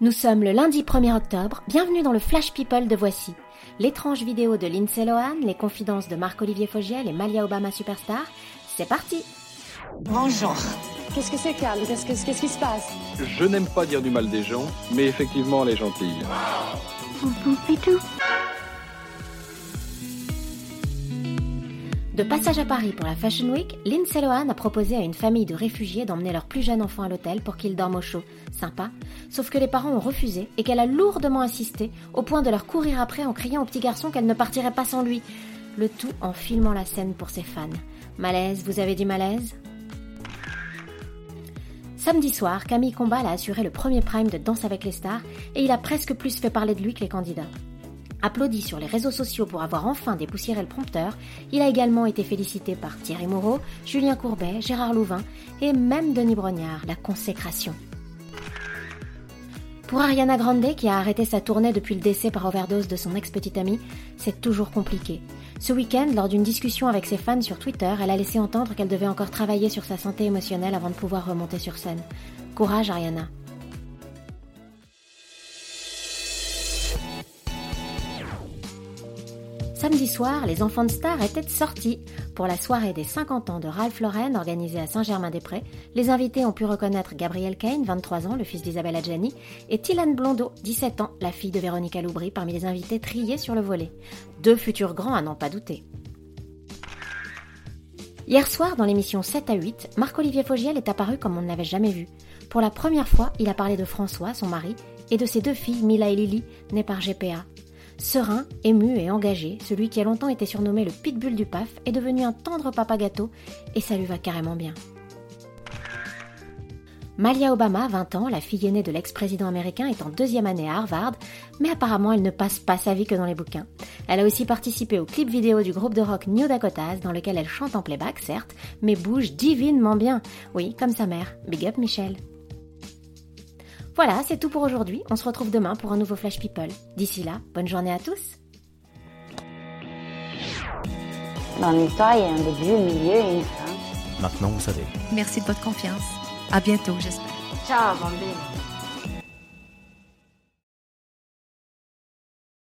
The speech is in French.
Nous sommes le lundi 1er octobre, bienvenue dans le Flash People de Voici. L'étrange vidéo de Lindsay Lohan, les confidences de Marc-Olivier Fogiel et Malia Obama Superstar, c'est parti. Bonjour. Qu'est-ce que c'est, Carl ? Qu'est-ce qui se passe ? Je n'aime pas dire du mal des gens, mais effectivement, elle est gentille. De passage à Paris pour la Fashion Week, Lindsay Lohan a proposé à une famille de réfugiés d'emmener leur plus jeune enfant à l'hôtel pour qu'il dorme au chaud. Sympa, sauf que les parents ont refusé et qu'elle a lourdement insisté, au point de leur courir après en criant au petit garçon qu'elle ne partirait pas sans lui. Le tout en filmant la scène pour ses fans. Malaise, vous avez dit malaise ? Samedi soir, Camille Combal a assuré le premier prime de Danse avec les stars et il a presque plus fait parler de lui que les candidats. Applaudi sur les réseaux sociaux pour avoir enfin dépoussiéré le prompteur, il a également été félicité par Thierry Moreau, Julien Courbet, Gérard Louvain et même Denis Brogniart, la consécration. Pour Ariana Grande, qui a arrêté sa tournée depuis le décès par overdose de son ex-petite amie, c'est toujours compliqué. Ce week-end, lors d'une discussion avec ses fans sur Twitter, elle a laissé entendre qu'elle devait encore travailler sur sa santé émotionnelle avant de pouvoir remonter sur scène. Courage Ariana. Samedi soir, les enfants de stars étaient de sortie. Pour la soirée des 50 ans de Ralph Lauren organisée à Saint-Germain-des-Prés, les invités ont pu reconnaître Gabriel Kane, 23 ans, le fils d'Isabelle Adjani, et Tilan Blondeau, 17 ans, la fille de Véronique Aloubri, parmi les invités triés sur le volet. Deux futurs grands à n'en pas douter. Hier soir, dans l'émission 7 à 8, Marc-Olivier Fogiel est apparu comme on ne l'avait jamais vu. Pour la première fois, il a parlé de François, son mari, et de ses deux filles, Mila et Lily, nées par GPA. Serein, ému et engagé, celui qui a longtemps été surnommé le pitbull du PAF est devenu un tendre papa gâteau et ça lui va carrément bien. Malia Obama, 20 ans, la fille aînée de l'ex-président américain, est en deuxième année à Harvard, mais apparemment elle ne passe pas sa vie que dans les bouquins. Elle a aussi participé au clip vidéo du groupe de rock New Dakotas, dans lequel elle chante en playback, certes, mais bouge divinement bien. Oui, comme sa mère. Big up Michelle. Voilà, c'est tout pour aujourd'hui. On se retrouve demain pour un nouveau Flash People. D'ici là, bonne journée à tous. Dans l'histoire, il y a un début, un milieu et une fin. Maintenant, vous savez. Merci de votre confiance. À bientôt, j'espère. Ciao, bambine.